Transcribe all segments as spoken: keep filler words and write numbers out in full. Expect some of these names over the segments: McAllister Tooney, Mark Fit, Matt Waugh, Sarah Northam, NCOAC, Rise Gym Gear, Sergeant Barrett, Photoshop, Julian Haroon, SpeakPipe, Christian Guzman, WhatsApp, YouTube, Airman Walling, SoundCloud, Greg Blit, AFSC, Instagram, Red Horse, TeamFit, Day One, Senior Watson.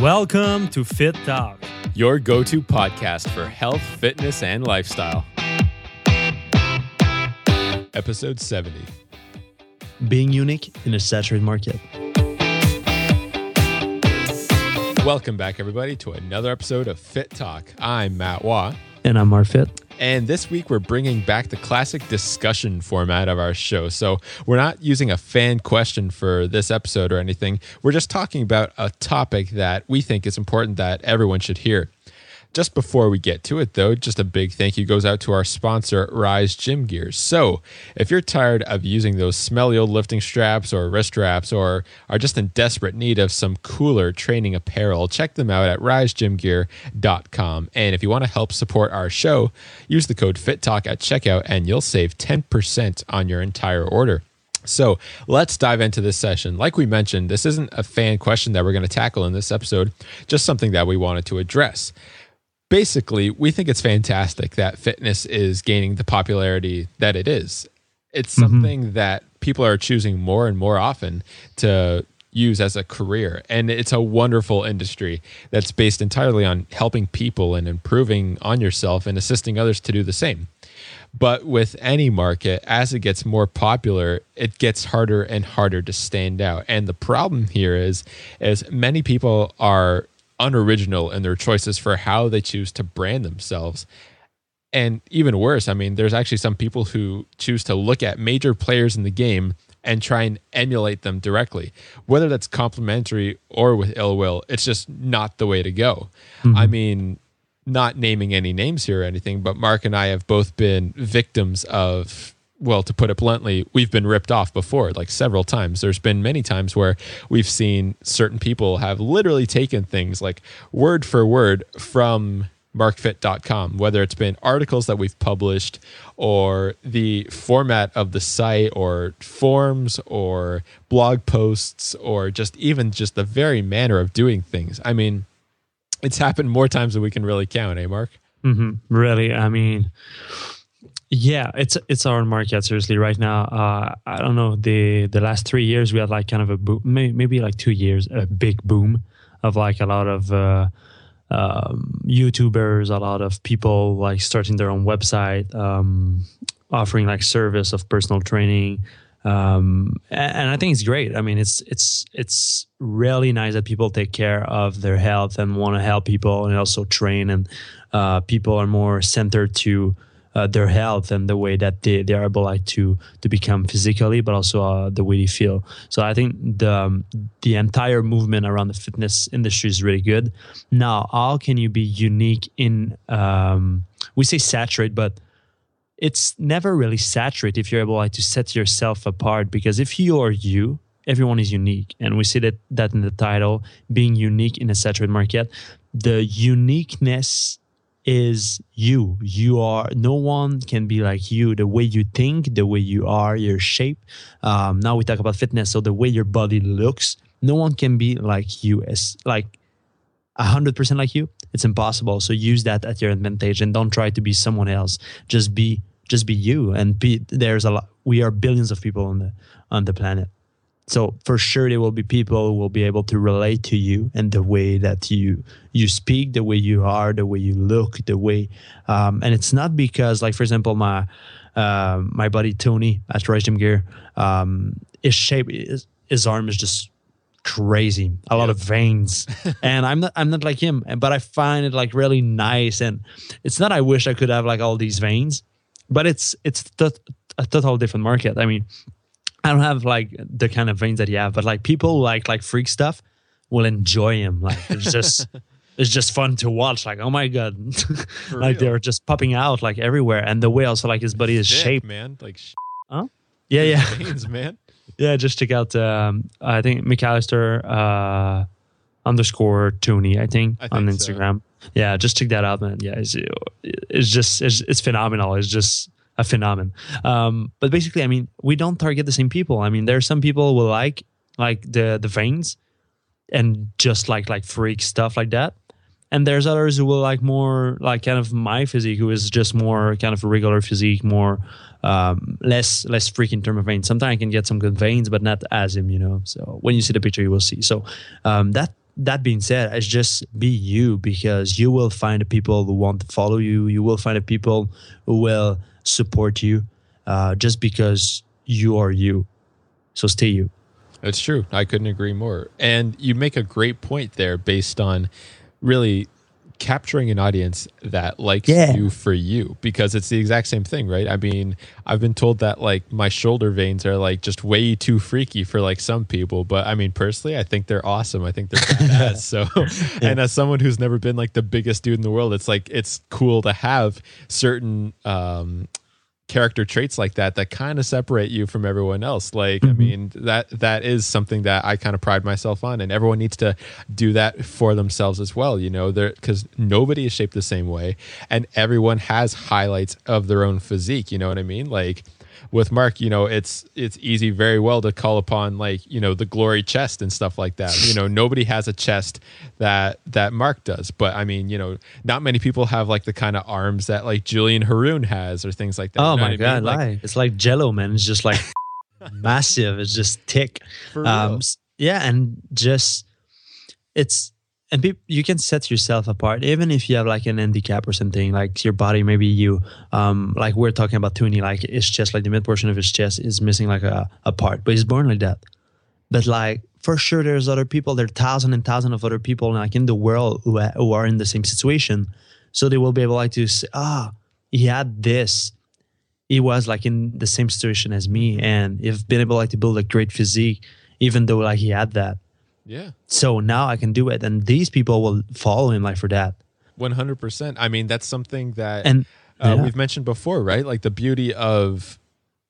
Welcome to Fit Talk, your go-to podcast for health, fitness, and lifestyle. Episode seventy. Being unique in a saturated market. Welcome back, everybody, to another episode of Fit Talk. I'm Matt Waugh. And I'm Mark Fit. And this week, we're bringing back the classic discussion format of our show. So we're not using a fan question for this episode or anything. We're just talking about a topic that we think is important that everyone should hear. Just before we get to it, though, just a big thank you goes out to our sponsor, Rise Gym Gear. So if you're tired of using those smelly old lifting straps or wrist straps or are just in desperate need of some cooler training apparel, check them out at rise gym gear dot com. And if you want to help support our show, use the code FITTALK at checkout and you'll save ten percent on your entire order. So let's dive into this session. Like we mentioned, this isn't a fan question that we're going to tackle in this episode, just something that we wanted to address. Basically, we think it's fantastic that fitness is gaining the popularity that it is. It's something mm-hmm. that people are choosing more and more often to use as a career. And it's a wonderful industry that's based entirely on helping people and improving on yourself and assisting others to do the same. But with any market, as it gets more popular, it gets harder and harder to stand out. And the problem here is, is many people are unoriginal in their choices for how they choose to brand themselves. And even worse, I mean, there's actually some people who choose to look at major players in the game and try and emulate them directly. Whether that's complimentary or with ill will, it's just not the way to go. Mm-hmm. I mean, not naming any names here or anything, but Mark and I have both been victims of, well, to put it bluntly, we've been ripped off before, like several times. There's been many times where we've seen certain people have literally taken things like word for word from mark fit dot com, whether it's been articles that we've published or the format of the site or forms or blog posts or just even just the very manner of doing things. I mean, it's happened more times than we can really count, eh, Mark? Mm-hmm. Really, I mean... Yeah, it's it's our market, seriously, right now. Uh, I don't know, the the last three years, we had like kind of a boom, may, maybe like two years, a big boom of like a lot of uh, um, YouTubers, a lot of people like starting their own website, um, offering like service of personal training. Um, and, and I think it's great. I mean, it's it's it's really nice that people take care of their health and want to help people and also train. And uh, people are more centered to Uh, their health and the way that they, they are able like to to become physically, but also uh, the way they feel. So I think the um, the entire movement around the fitness industry is really good. Now, how can you be unique in, um, we say saturate, but it's never really saturate if you're able like to set yourself apart, because if you are you, everyone is unique. And we see that, that in the title, being unique in a saturated market, the uniqueness is you. You are, no one can be like you, the way you think, the way you are, your shape. Um, now we talk about fitness, so the way your body looks, no one can be like you, as like one hundred percent like you. It's impossible. So use that at your advantage and don't try to be someone else. Just be just be you and be, there's a lot, we are billions of people on the on the planet. So for sure, there will be people who will be able to relate to you and the way that you you speak, the way you are, the way you look, the way. Um, and it's not because, like, for example, my uh, my buddy Tony at Rise Gym Gear, um, his shape, his, his arm is just crazy, a lot yeah. of veins. And I'm not I'm not like him, but I find it like really nice. And it's not I wish I could have like all these veins, but it's it's th- a total different market. I mean, I don't have like the kind of veins that you have, but like people like like freak stuff will enjoy him. Like it's just it's just fun to watch. Like, oh my god, like real? They're just popping out like everywhere, and the way also like his body is Shit, shaped, man. Like, sh- huh? Yeah, yeah, veins, man. Yeah, just check out. Um, I think McAllister uh, underscore Tooney. I think, I think on Instagram. So. Yeah, just check that out, man. Yeah, it's it's just it's, it's phenomenal. It's just. A phenomenon. Um, but basically, I mean, we don't target the same people. I mean, there are some people who like like the the veins and just like like freak stuff like that. And there's others who will like more like kind of my physique, who is just more kind of a regular physique, more um, less less freak in terms of veins. Sometimes I can get some good veins, but not as him, you know. So when you see the picture, you will see. So um, that that being said, it's just be you, because you will find the people who want to follow you. You will find the people who will support you uh, just because you are you. So stay you. That's true. I couldn't agree more. And you make a great point there based on really capturing an audience that likes yeah. you for you, because it's the exact same thing, right? I mean, I've been told that like my shoulder veins are like just way too freaky for like some people, but I mean, personally, I think they're awesome. I think they're badass. So, yeah. And as someone who's never been like the biggest dude in the world, it's like, it's cool to have certain, um, character traits like that that kind of separate you from everyone else. Like, mm-hmm. I mean, that that is something that I kind of pride myself on, and everyone needs to do that for themselves as well, you know, there, because nobody is shaped the same way, and everyone has highlights of their own physique, you know what I mean? Like with Mark, you know, it's it's easy very well to call upon like, you know, the glory chest and stuff like that. You know, nobody has a chest that that Mark does. But I mean, you know, not many people have like the kind of arms that like Julian Haroon has or things like that. Oh, you know my God. I mean? Like, it's like Jello, man. It's just like massive. It's just thick. For real. Um, yeah. And just it's and people, you can set yourself apart, even if you have like an handicap or something, like your body, maybe you, um, like we're talking about Tooney, like his chest, like the mid portion of his chest is missing like a, a part, but he's born like that. But like, for sure, there's other people, there are thousands and thousands of other people like in the world who, who are in the same situation. So they will be able like to say, ah, oh, he had this. He was like in the same situation as me. And he've been able like to build a great physique, even though like he had that. Yeah. So now I can do it. And these people will follow him like for that. one hundred percent. I mean, that's something that and, uh, yeah. we've mentioned before, right? Like the beauty of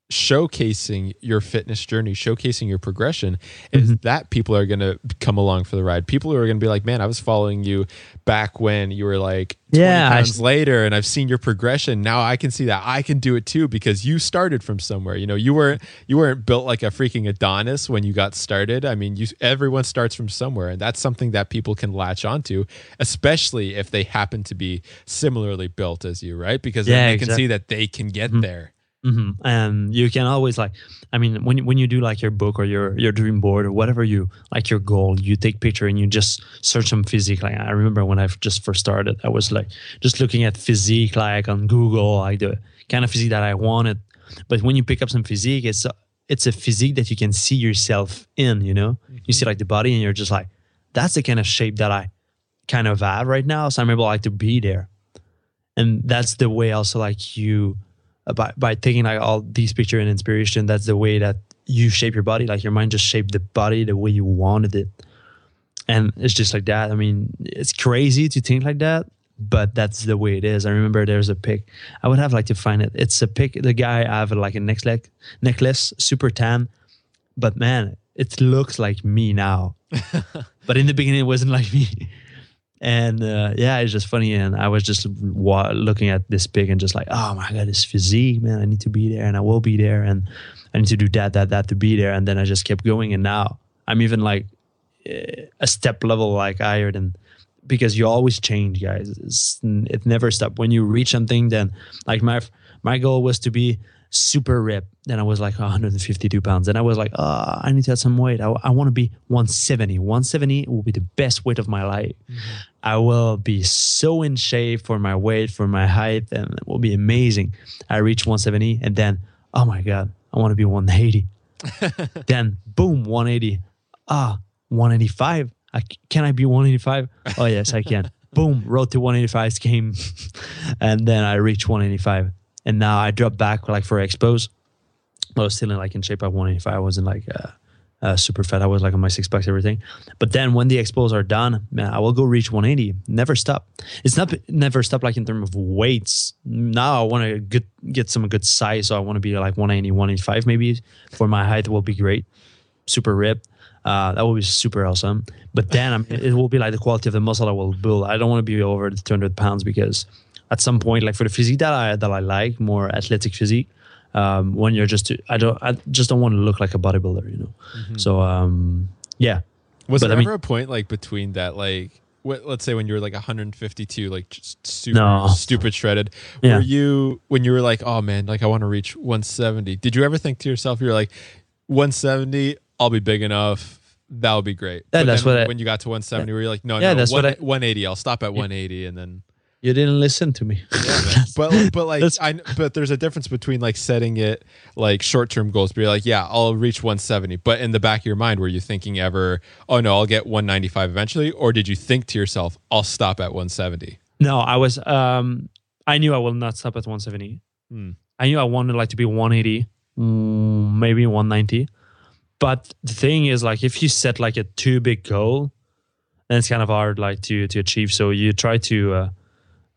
showcasing your fitness journey, showcasing your progression is mm-hmm. that people are going to come along for the ride. People who are going to be like, man, I was following you back when you were like twenty yeah, pounds I, later, and I've seen your progression. Now I can see that I can do it too, because you started from somewhere. You know, you weren't, you weren't built like a freaking Adonis when you got started. I mean, you, everyone starts from somewhere, and that's something that people can latch onto, especially if they happen to be similarly built as you, right? Because yeah, then they exactly. can see that they can get mm-hmm. there. Mm-hmm. And you can always like, I mean, when when you do like your book or your, your dream board or whatever you like your goal, you take picture and you just search some physique. Like I remember when I just first started, I was like just looking at physique like on Google, like the kind of physique that I wanted. But when you pick up some physique, it's a, it's a physique that you can see yourself in. You know, mm-hmm. you see like the body, and you're just like, that's the kind of shape that I kind of have right now. So I'm able like to be there, and that's the way also like you. By, by taking like all these pictures and inspiration, that's the way that you shape your body. Like your mind just shaped the body the way you wanted it. And it's just like that. I mean, it's crazy to think like that, but that's the way it is. I remember there's a pic. I would have like to find it. It's a pic. The guy I have like a necklace, necklace, super tan. But man, it looks like me now. But in the beginning, it wasn't like me. And uh, yeah, it's just funny. And I was just wa- looking at this pic and just like, oh my God, this physique, man, I need to be there, and I will be there, and I need to do that, that, that to be there. And then I just kept going. And now I'm even like a step level like higher than, because you always change, guys. It's, it never stops. When you reach something, then like my my goal was to be super ripped. Then I was like one hundred fifty-two pounds. And I was like, oh, I need to add some weight. I, I want to be one seventy. one seventy will be the best weight of my life. Mm-hmm. I will be so in shape for my weight, for my height, and it will be amazing. I reached one seventy, and then, oh my God, I want to be one eighty. Then, boom, one eighty. Ah, one eighty-five. I, can I be one eighty-five? Oh, yes, I can. Boom, road to one eighty-five came, and then I reached one eighty-five. And now I dropped back like for expos. I was still in like in shape at one eighty-five. I wasn't like uh, uh, super fat. I was like on my six packs, everything. But then when the expos are done, man, I will go reach one eighty. Never stop. It's not never stop like in terms of weights. Now I want to get get some good size. So I want to be like one eighty, one eighty-five maybe for my height. It will be great. Super ripped. Uh, that will be super awesome. But then I'm, it will be like the quality of the muscle I will build. I don't want to be over the two hundred pounds, because at some point, like for the physique that I that I like, more athletic physique, um, when you're just too, I don't I just don't want to look like a bodybuilder, you know. Mm-hmm. So um, yeah. Was but there I ever mean, a point like between that, like what, let's say when you were like one hundred fifty-two, like just super no. stupid shredded, yeah. were you when you were like, oh man, like I want to reach one seventy? Did you ever think to yourself, you're like, one seventy, I'll be big enough. that would be great. That, but that's what I, when you got to one seventy, yeah. were you like, no, yeah, no, that's one, what I, one eighty. I'll stop at one eighty, and then you didn't listen to me. Yeah, but but like I but there's a difference between like setting it like short term goals. Be like, yeah, I'll reach one seventy. But in the back of your mind, were you thinking ever, oh no, I'll get one ninety-five eventually, or did you think to yourself, I'll stop at one seventy? No, I was. Um, I knew I will not stop at one seventy. Hmm. I knew I wanted like to be one eighty, maybe one ninety. But the thing is, like, if you set like a too big goal, then it's kind of hard like to to achieve. So you try to uh,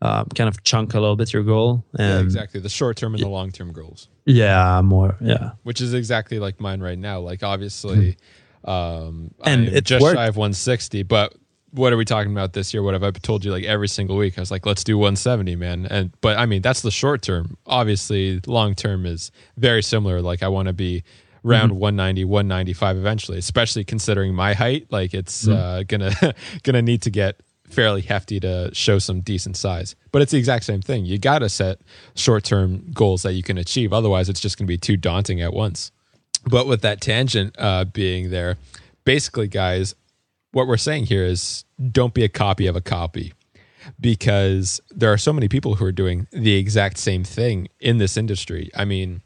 uh, kind of chunk a little bit your goal. And yeah, exactly. The short term and the long term goals. Yeah, more. Yeah. Which is exactly like mine right now. Like, obviously, um, and I'm just worked. shy of one sixty, but. What are we talking about this year? What have I told you like every single week? I was like, let's do one seventy, man. And but I mean, that's the short term. Obviously, long term is very similar. Like I want to be around mm-hmm. one ninety, one ninety-five eventually, especially considering my height. Like it's mm-hmm. uh, gonna gonna need to get fairly hefty to show some decent size. But it's the exact same thing. You gotta set short term goals that you can achieve. Otherwise, it's just gonna be too daunting at once. But with that tangent uh, being there, basically, guys. What we're saying here is don't be a copy of a copy, because there are so many people who are doing the exact same thing in this industry. I mean,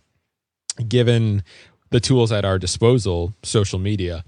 given the tools at our disposal, social media,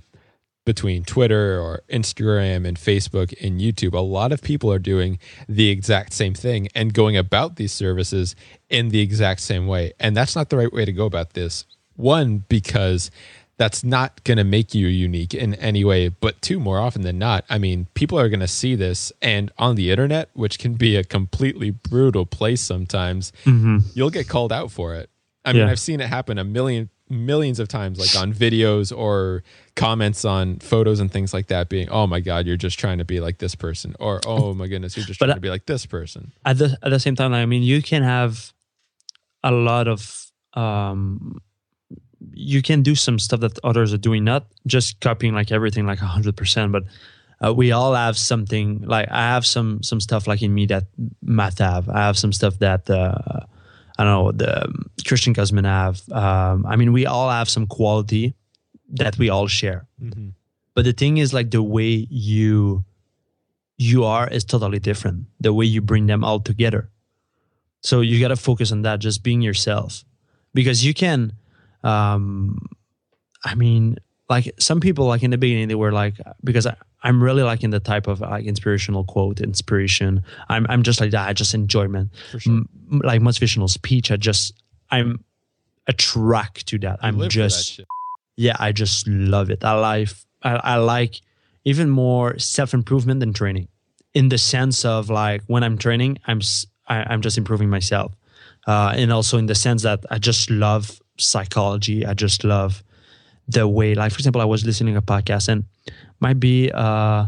between Twitter or Instagram and Facebook and YouTube, a lot of people are doing the exact same thing and going about these services in the exact same way. And that's not the right way to go about this. One, because that's not going to make you unique in any way. But two, more often than not, I mean, people are going to see this, and on the internet, which can be a completely brutal place sometimes, mm-hmm. you'll get called out for it. I yeah. mean, I've seen it happen a million, millions of times, like on videos or comments on photos and things like that being, oh my God, you're just trying to be like this person. Or, oh my goodness, you're just but trying at, to be like this person. At the, at the same time, I mean, you can have a lot of... Um, you can do some stuff that others are doing, not just copying like everything like one hundred percent, but uh, we all have something. Like I have some some stuff like in me that Matt have. I have some stuff that, uh, I don't know, the um, Christian Guzman have. Um, I mean, we all have some quality that we all share. Mm-hmm. But the thing is, like, the way you you are is totally different. The way you bring them all together. So you got to focus on that, just being yourself. Because you can... Um, I mean, like some people, like in the beginning, they were like, because I, I'm really liking the type of like inspirational quote, inspiration. I'm, I'm just like that. I just enjoyment, For sure. M- like motivational speech. I just, I'm attracted to that. I'm just, that yeah, I just love it. I like, I, I like even more self-improvement than training, in the sense of like when I'm training, I'm, I, I'm just improving myself. Uh, and also in the sense that I just love psychology. I just love the way, like, for example, I was listening to a podcast, and might be uh,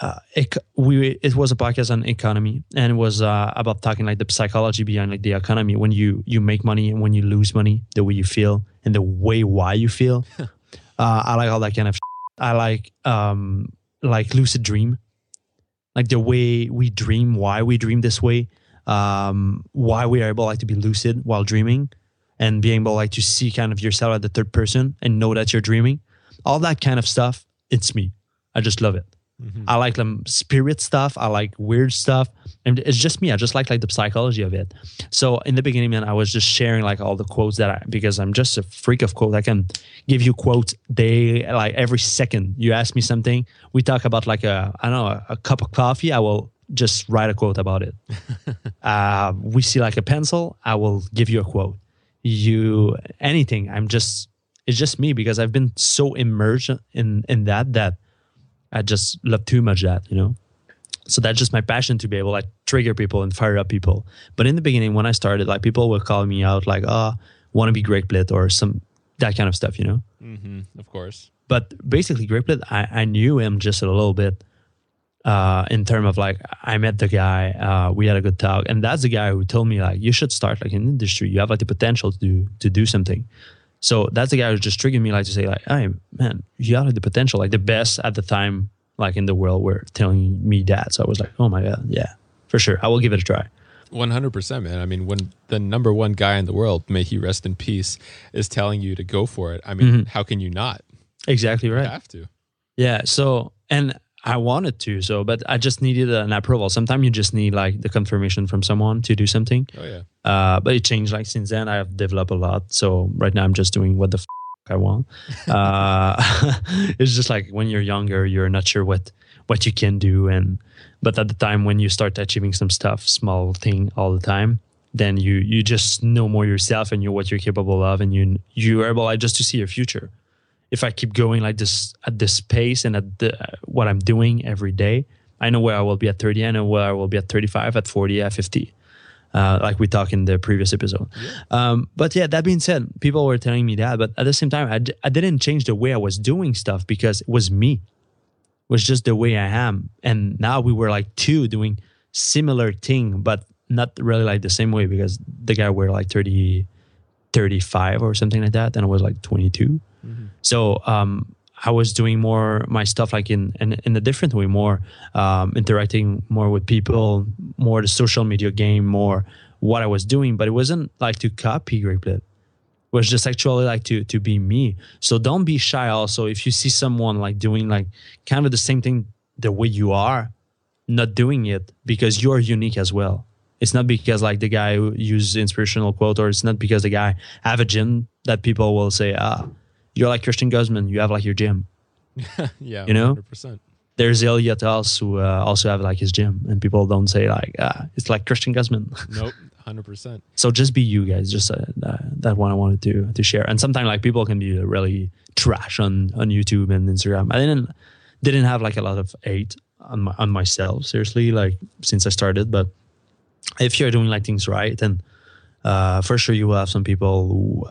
uh it, we it was a podcast on economy, and it was uh, about talking like the psychology behind like the economy, when you you make money and when you lose money, the way you feel and the way why you feel. uh, I like all that kind of shit. I like um like lucid dream, like the way we dream, why we dream this way, um why we are able like to be lucid while dreaming. And being able like to see kind of yourself at the third person and know that you're dreaming, all that kind of stuff. It's me. I just love it. Mm-hmm. I like um, spirit stuff. I like weird stuff. And it's just me. I just like like the psychology of it. So in the beginning, man, I was just sharing like all the quotes that I, because I'm just a freak of quotes. I can give you quotes day, like every second. You ask me something, we talk about like a, I don't know, a cup of coffee. I will just write a quote about it. uh, we see like a pencil. I will give you a quote. You anything I'm just it's just me, because I've been so immersed in in that that I just love too much that, you know. So that's just my passion, to be able to like trigger people and fire up people. But in the beginning, when I started, like people were calling me out like, oh, want to be Greg Blit or some that kind of stuff, you know. Mm-hmm, of course. But basically Greg Blit, I, I knew him just a little bit uh in terms of like I met the guy, uh we had a good talk, and that's the guy who told me like you should start like an industry, you have like the potential to do to do something. So that's the guy who just triggered me like to say like, hey man, you have like the potential, like the best at the time like in the world were telling me that. So I was like, oh my God, yeah, for sure, I will give it a try. One hundred percent, man. I mean, when the number one guy in the world, may he rest in peace, is telling you to go for it, I mean, mm-hmm. how can you not? Exactly right. You have to. Yeah. So, and I wanted to, so, but I just needed an approval. Sometimes you just need like the confirmation from someone to do something. Oh yeah. Uh, but it changed like since then. I have developed a lot. So right now I'm just doing what the f I want. Uh, it's just like when you're younger, you're not sure what, what you can do. And, but at the time when you start achieving some stuff, small thing all the time, then you, you just know more yourself and you, what you're capable of. And you, you are able just to see your future. If I keep going like this at this pace and at the, uh, what I'm doing every day, I know where I will be at thirty. I know where I will be at thirty-five, at forty, at fifty, uh, like we talked in the previous episode. Um, but yeah, that being said, people were telling me that, but at the same time, I, d- I didn't change the way I was doing stuff because it was me. It was just the way I am. And now we were like two doing similar thing, but not really like the same way because the guy were like thirty, thirty-five or something like that. And I was like twenty-two. Mm-hmm. So um, I was doing more my stuff like in in, in a different way, more um, interacting more with people, more the social media game, more what I was doing. But it wasn't like to copy Greg Blit. It was just actually like to to be me. So don't be shy. Also, if you see someone like doing like kind of the same thing the way you are, not doing it because you're unique as well. It's not because like the guy uses inspirational quote, or it's not because the guy have a gym that people will say ah. You're like Christian Guzman. You have like your gym. Yeah, you know. one hundred percent. There's Elliot also who uh, also have like his gym, and people don't say like ah, it's like Christian Guzman. Nope, one hundred percent. So just be you guys. Just uh, that, that one I wanted to to share. And sometimes like people can be really trash on, on YouTube and Instagram. I didn't didn't have like a lot of hate on my, on myself seriously like since I started. But if you're doing like things right, then uh, for sure you will have some people who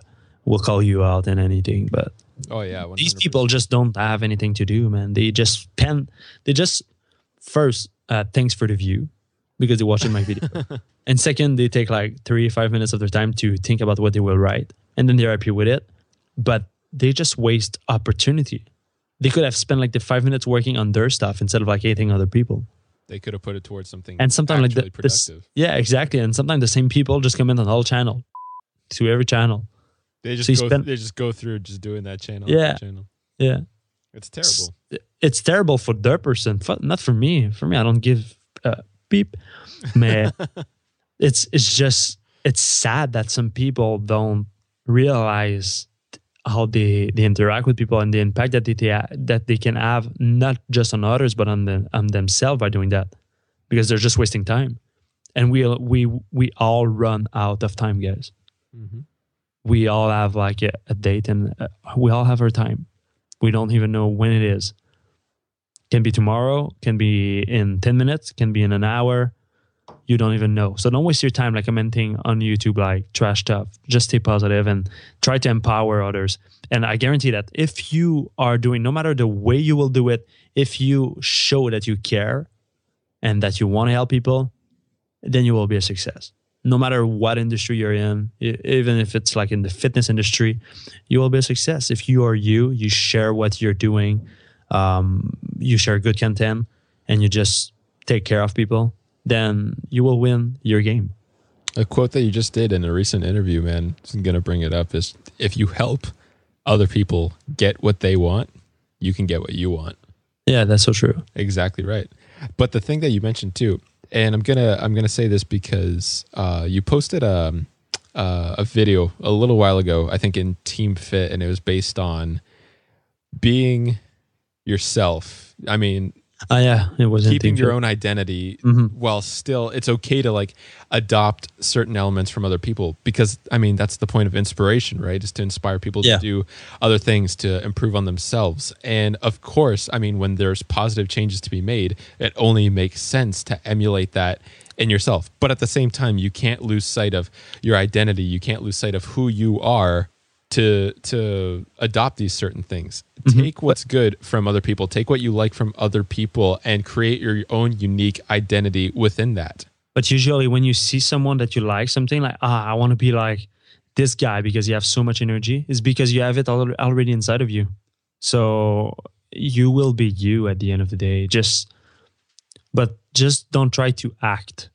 will call you out and anything, but oh yeah, one hundred percent. These people just don't have anything to do, man. They just pen, they just first uh, thanks for the view because they're watching my video, and second they take like three five minutes of their time to think about what they will write, and then they're happy with it, but they just waste opportunity. They could have spent like the five minutes working on their stuff instead of like hating other people. They could have put it towards something and sometimes like the, productive. The, yeah, exactly. And sometimes the same people just comment on all channel to every channel. They just so go. Spent, th- they just go through just doing that channel. Yeah, that channel. Yeah. It's terrible. It's, it's terrible for their person, for, not for me. For me, I don't give a beep. Man, it's it's just it's sad that some people don't realize how they, they interact with people and the impact that they, they that they can have not just on others but on the, on themselves by doing that, because they're just wasting time, and we we we all run out of time, guys. Mm-hmm. We all have like a, a date and uh, we all have our time. We don't even know when it is. Can be tomorrow, can be in ten minutes, can be in an hour. You don't even know. So don't waste your time like commenting on YouTube, like trash stuff. Just stay positive and try to empower others. And I guarantee that if you are doing, no matter the way you will do it, if you show that you care and that you want to help people, then you will be a success. No matter what industry you're in, even if it's like in the fitness industry, you will be a success. If you are you, you share what you're doing, um, you share good content, and you just take care of people, then you will win your game. A quote that you just did in a recent interview, man, I'm going to bring it up, is if you help other people get what they want, you can get what you want. Yeah, that's so true. Exactly right. But the thing that you mentioned too, and I'm gonna I'm gonna say this because uh, you posted a, a a video a little while ago, I think in TeamFit, and it was based on being yourself. I mean, uh, yeah, it was keeping your own identity, mm-hmm. while still it's okay to like adopt certain elements from other people, because I mean that's the point of inspiration, right? Is to inspire people yeah. to do other things, to improve on themselves. And of course, I mean when there's positive changes to be made, it only makes sense to emulate that in yourself. But at the same time, you can't lose sight of your identity. You can't lose sight of who you are to to adopt these certain things. Mm-hmm. Take what's good from other people, take what you like from other people, and create your own unique identity within that. But usually when you see someone that you like, something like, ah, I want to be like this guy because you have so much energy, is because you have it al- already inside of you. So you will be you at the end of the day. Just, but just don't try to act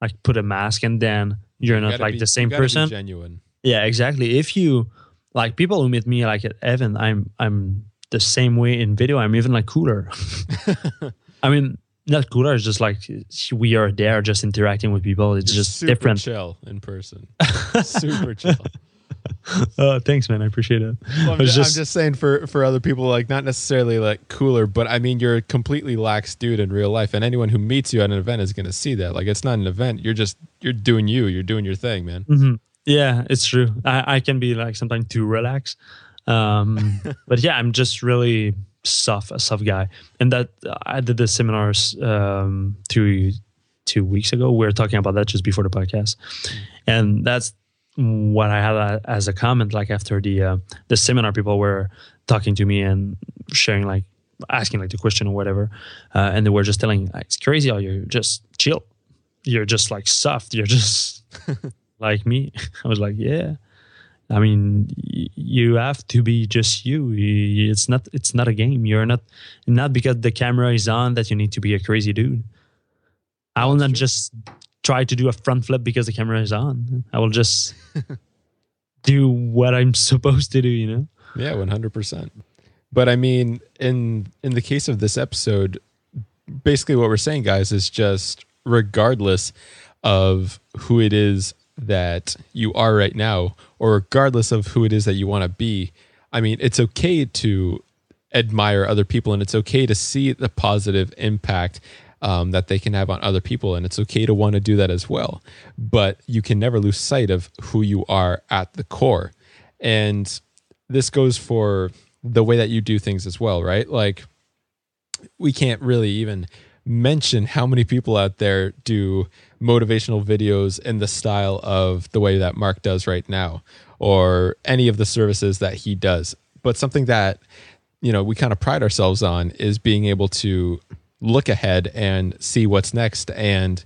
like put a mask and then you're you not like be, the same you person. Be genuine. Yeah, exactly. If you like people who meet me like at Evan, I'm, I'm the same way in video. I'm even like cooler. I mean, not cooler. It's just like we are there just interacting with people. It's You're just super different. Super chill in person. Super chill. Uh, thanks, man. I appreciate it. Well, I'm, I was just, I'm just saying for, for other people, like not necessarily like cooler, but I mean, you're a completely lax dude in real life. And anyone who meets you at an event is going to see that. Like, it's not an event. You're just, you're doing you. You're doing your thing, man. Mm-hmm. Yeah, it's true. I, I can be like sometimes too relaxed. Um, but yeah, I'm just really soft, a soft guy. And that I did the seminars um, two, two weeks ago. We were talking about that just before the podcast. And that's what I had as a comment, like after the uh, the seminar, people were talking to me and sharing, like asking like the question or whatever, uh, and they were just telling, it's crazy how you're just chill, you're just like soft, you're just like me. I was like, yeah, I mean, y- you have to be just you. Y- it's not it's not a game. You're not not because the camera is on that you need to be a crazy dude. I will not just try to do a front flip because the camera is on. I will just do what I'm supposed to do, you know? Yeah, one hundred percent. But I mean, in in the case of this episode, basically what we're saying, guys, is just regardless of who it is that you are right now, or regardless of who it is that you want to be, I mean, it's okay to admire other people, and it's okay to see the positive impact Um, that they can have on other people. And it's okay to want to do that as well. But you can never lose sight of who you are at the core. And this goes for the way that you do things as well, right? Like, we can't really even mention how many people out there do motivational videos in the style of the way that Mark does right now, or any of the services that he does. But something that, you know, we kind of pride ourselves on is being able to look ahead and see what's next. And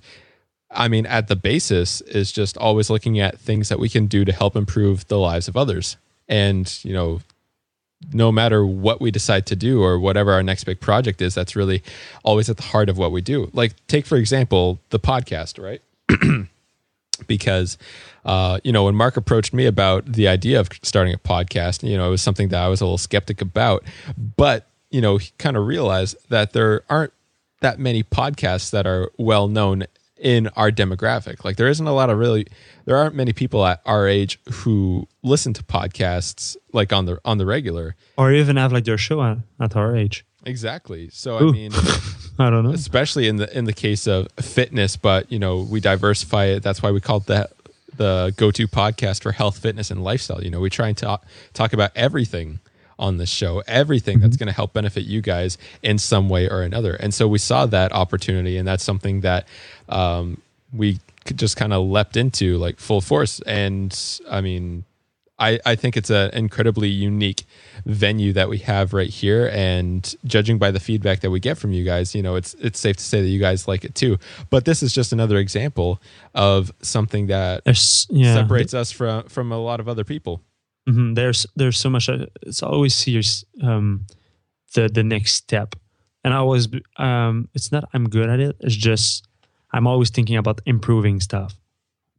I mean, at the basis is just always looking at things that we can do to help improve the lives of others. And, you know, no matter what we decide to do or whatever our next big project is, that's really always at the heart of what we do. Like, take, for example, the podcast, right? Because, uh, you know, when Mark approached me about the idea of starting a podcast, you know, it was something that I was a little skeptic about, but, you know, he kind of realized that there aren't that many podcasts that are well known in our demographic. Like, there isn't a lot of really, there aren't many people at our age who listen to podcasts like on the on the regular, or even have like their show at, at our age. Exactly. So Ooh. I mean, I don't know. Especially in the in the case of fitness, but you know, we diversify it. That's why we called that the go-to podcast for health, fitness, and lifestyle. You know, we try and talk talk about everything on this show, everything mm-hmm. that's going to help benefit you guys in some way or another. And so we saw that opportunity, and that's something that um, we just kind of leapt into like full force. And I mean, I, I think it's an incredibly unique venue that we have right here. And judging by the feedback that we get from you guys, you know, it's it's safe to say that you guys like it too. But this is just another example of something that yeah. separates us from, from a lot of other people. Mm-hmm. There's there's so much. Uh, it's always serious. Um, the the next step, and I always um, it's not I'm good at it. It's just I'm always thinking about improving stuff,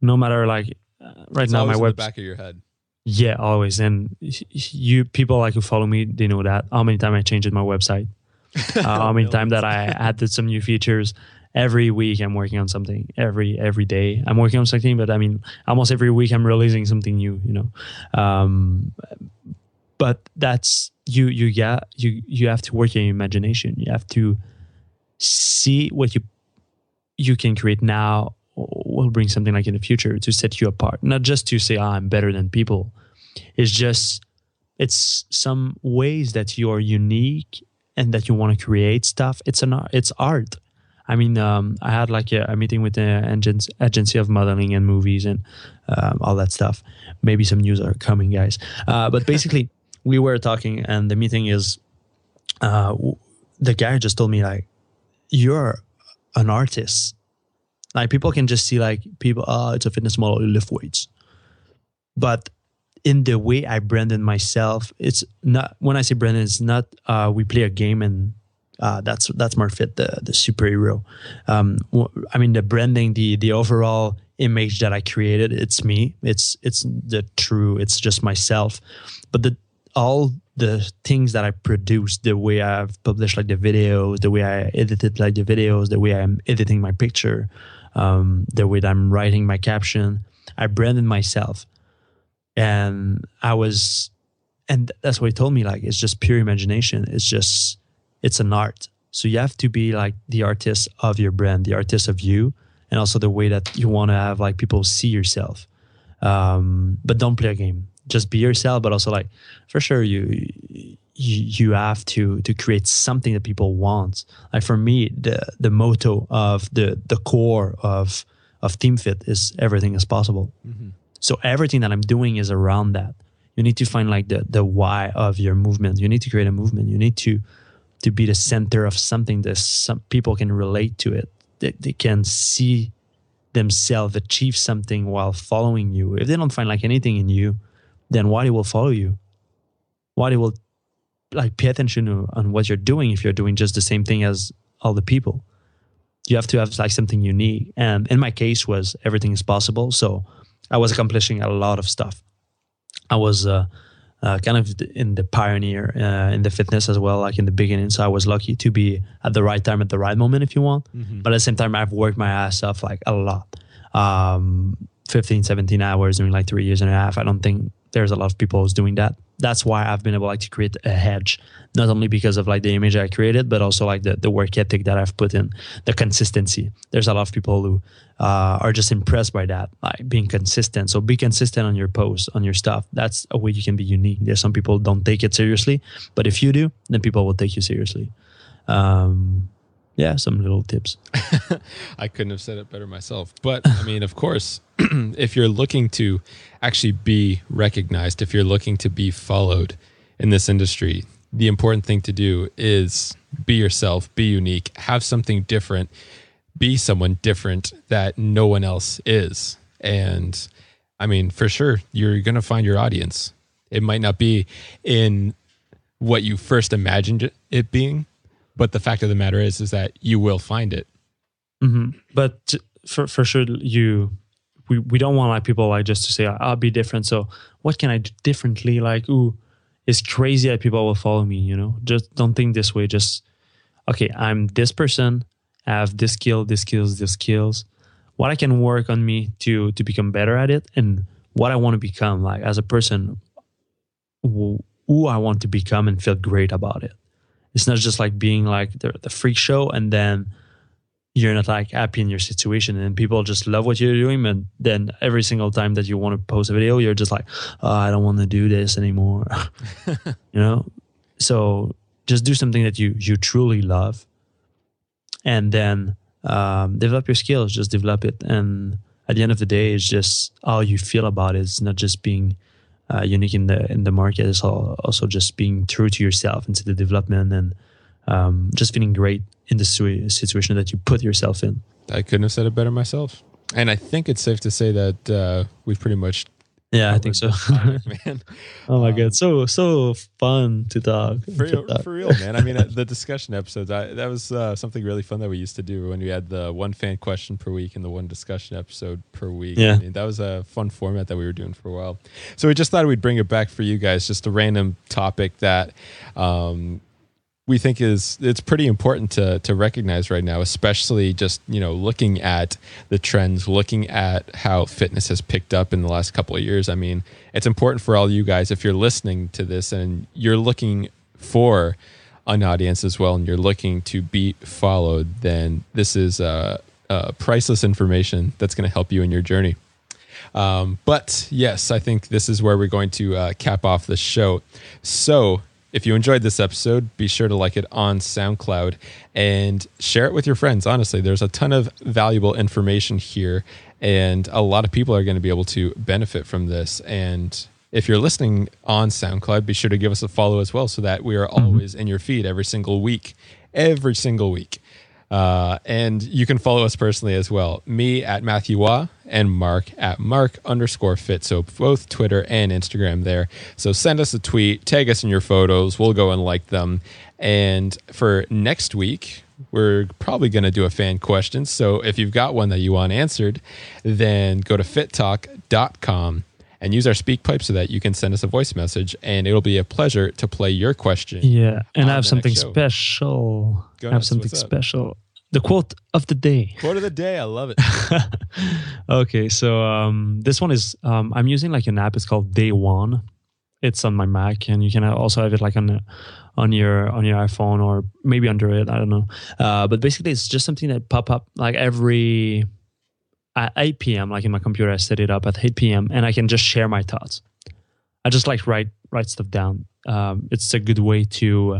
no matter like uh, right it's now my web. Back of your head. Yeah, always. And you people like who follow me, they know that how many times I changed my website, uh, how many times that I added some new features. Every week I'm working on something. Every every day I'm working on something. But I mean, almost every week I'm releasing something new. You know, um, but that's you. You yeah. You you have to work in your imagination. You have to see what you you can create now will bring something like in the future to set you apart. Not just to say, ah, oh, I'm better than people. It's just it's some ways that you are unique and that you want to create stuff. It's an it's art. I mean, um, I had like a, a meeting with the agency of modeling and movies and um, all that stuff. Maybe some news are coming, guys. Uh, but basically, we were talking, and the meeting is uh, w- the guy just told me like, "You're an artist. Like people can just see like people. Oh, it's a fitness model. You lift weights." But in the way I branded myself, it's not when I say branded, it's not uh, we play a game and. Uh, that's that's markfit, the the superhero. Um, I mean, the branding, the the overall image that I created, it's me. It's it's the true. It's just myself. But the all the things that I produce, the way I've published like the videos, the way I edited like the videos, the way I'm editing my picture, um, the way that I'm writing my caption, I branded myself. And I was, and that's what he told me, like, it's just pure imagination. It's just, it's an art. So you have to be like the artist of your brand, the artist of you, and also the way that you want to have like people see yourself. Um, but don't play a game. Just be yourself, but also like, for sure, you you, you have to, to create something that people want. Like for me, the the motto of the the core of of TeamFit is everything is possible. Mm-hmm. So everything that I'm doing is around that. You need to find like the the why of your movement. You need to create a movement. You need to to be the center of something that some people can relate to it. They, they can see themselves achieve something while following you. If they don't find like anything in you, then why they will follow you? Why they will like pay attention to, on what you're doing if you're doing just the same thing as all the people? You have to have like something unique. And in my case was everything is possible. So I was accomplishing a lot of stuff. I was uh, uh, kind of in the pioneer uh, in the fitness as well, like in the beginning. So I was lucky to be at the right time at the right moment, if you want. Mm-hmm. But at the same time, I've worked my ass off like a lot. Um, fifteen, seventeen hours during like three years and a half. I don't think there's a lot of people who's doing that. That's why I've been able like to create a hedge, not only because of like the image I created, but also like the, the work ethic that I've put in, the consistency. There's a lot of people who uh, are just impressed by that, like being consistent. So be consistent on your posts, on your stuff. That's a way you can be unique. There's some people who don't take it seriously, but if you do, then people will take you seriously. Um, yeah, some little tips. I couldn't have said it better myself. But I mean, of course, if you're looking to actually be recognized, if you're looking to be followed in this industry, the important thing to do is be yourself, be unique, have something different, be someone different that no one else is. And I mean, for sure, you're going to find your audience. It might not be in what you first imagined it being, but the fact of the matter is, is that you will find it. Mm-hmm. But for for sure, you we, we don't want like people like just to say, I'll be different. So what can I do differently? Like, ooh, it's crazy that people will follow me, you know? Just don't think this way. Just, okay, I'm this person. I have this skill, this skills, this skills. What I can work on me to to become better at it and what I want to become like as a person, who, who I want to become and feel great about it. It's not just like being like the, the freak show and then you're not like happy in your situation and people just love what you're doing. And then every single time that you want to post a video, you're just like, oh, I don't want to do this anymore. You know? So just do something that you, you truly love and then um, develop your skills, just develop it. And at the end of the day, it's just how you feel about it. It's not just being Uh, unique in the in the market is also just being true to yourself and to the development and um, just feeling great in the situation that you put yourself in. I couldn't have said it better myself. And I think it's safe to say that uh, we've pretty much... Yeah, I think so. Topic, man. Oh my um, God. So, so fun to talk. For, to talk. for real, man. I mean, the discussion episodes, I, that was uh, something really fun that we used to do when we had the one fan question per week and the one discussion episode per week. Yeah. I mean, that was a fun format that we were doing for a while. So we just thought we'd bring it back for you guys, just a random topic that um, we think is, it's pretty important to to recognize right now, especially just, you know, looking at the trends, looking at how fitness has picked up in the last couple of years. I mean, it's important for all you guys, if you're listening to this and you're looking for an audience as well, and you're looking to be followed, then this is uh, uh, priceless information that's going to help you in your journey. Um, but yes, I think this is where we're going to uh, cap off the show. So if you enjoyed this episode, be sure to like it on SoundCloud and share it with your friends. Honestly, there's a ton of valuable information here and a lot of people are going to be able to benefit from this. And if you're listening on SoundCloud, be sure to give us a follow as well so that we are always in your feed every single week, every single week. Uh, and you can follow us personally as well. Me at Matthew Wah and Mark at Mark underscore fit. So both Twitter and Instagram there. So send us a tweet, tag us in your photos. We'll go and like them. And for next week, we're probably going to do a fan question. So if you've got one that you want answered, then go to fit talk dot com and use our SpeakPipe so that you can send us a voice message, and it'll be a pleasure to play your question. Yeah, and I have something special. Go ahead, I have something special. The quote of the day. Quote of the day. I love it. Okay, so um, this one is, um, I'm using like an app. It's called Day One. It's on my Mac, and you can also have it like on the, on your on your iPhone or maybe Android. I don't know. Uh, but basically, it's just something that pop up like every at eight p m Like in my computer, I set it up at eight p m and I can just share my thoughts. I just like write write stuff down. Um, it's a good way to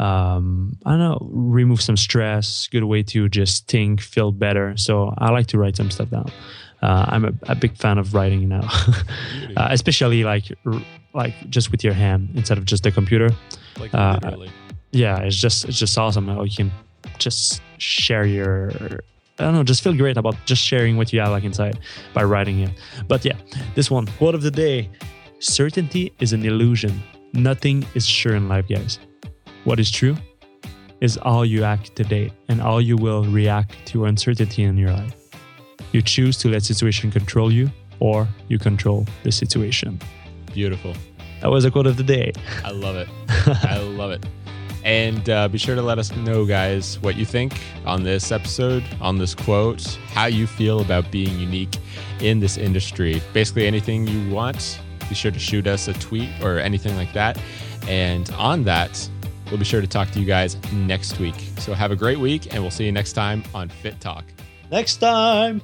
um, I don't know remove some stress. Good way to just think, feel better. So I like to write some stuff down. Uh, I'm a, a big fan of writing now, uh, especially like like just with your hand instead of just the computer. Like uh, yeah, it's just it's just awesome how you can just share your I don't know, just feel great about just sharing what you have like inside by writing it. But yeah, this one quote of the day: certainty is an illusion. Nothing is sure in life, guys. What is true is all you act today and all you will react to uncertainty in your life. You choose to let situation control you, or you control the situation. Beautiful. That was a quote of the day. I love it. I love it. And uh, be sure to let us know, guys, what you think on this episode, on this quote, how you feel about being unique in this industry. Basically, anything you want, be sure to shoot us a tweet or anything like that. And on that, we'll be sure to talk to you guys next week. So have a great week, and we'll see you next time on Fit Talk. Next time.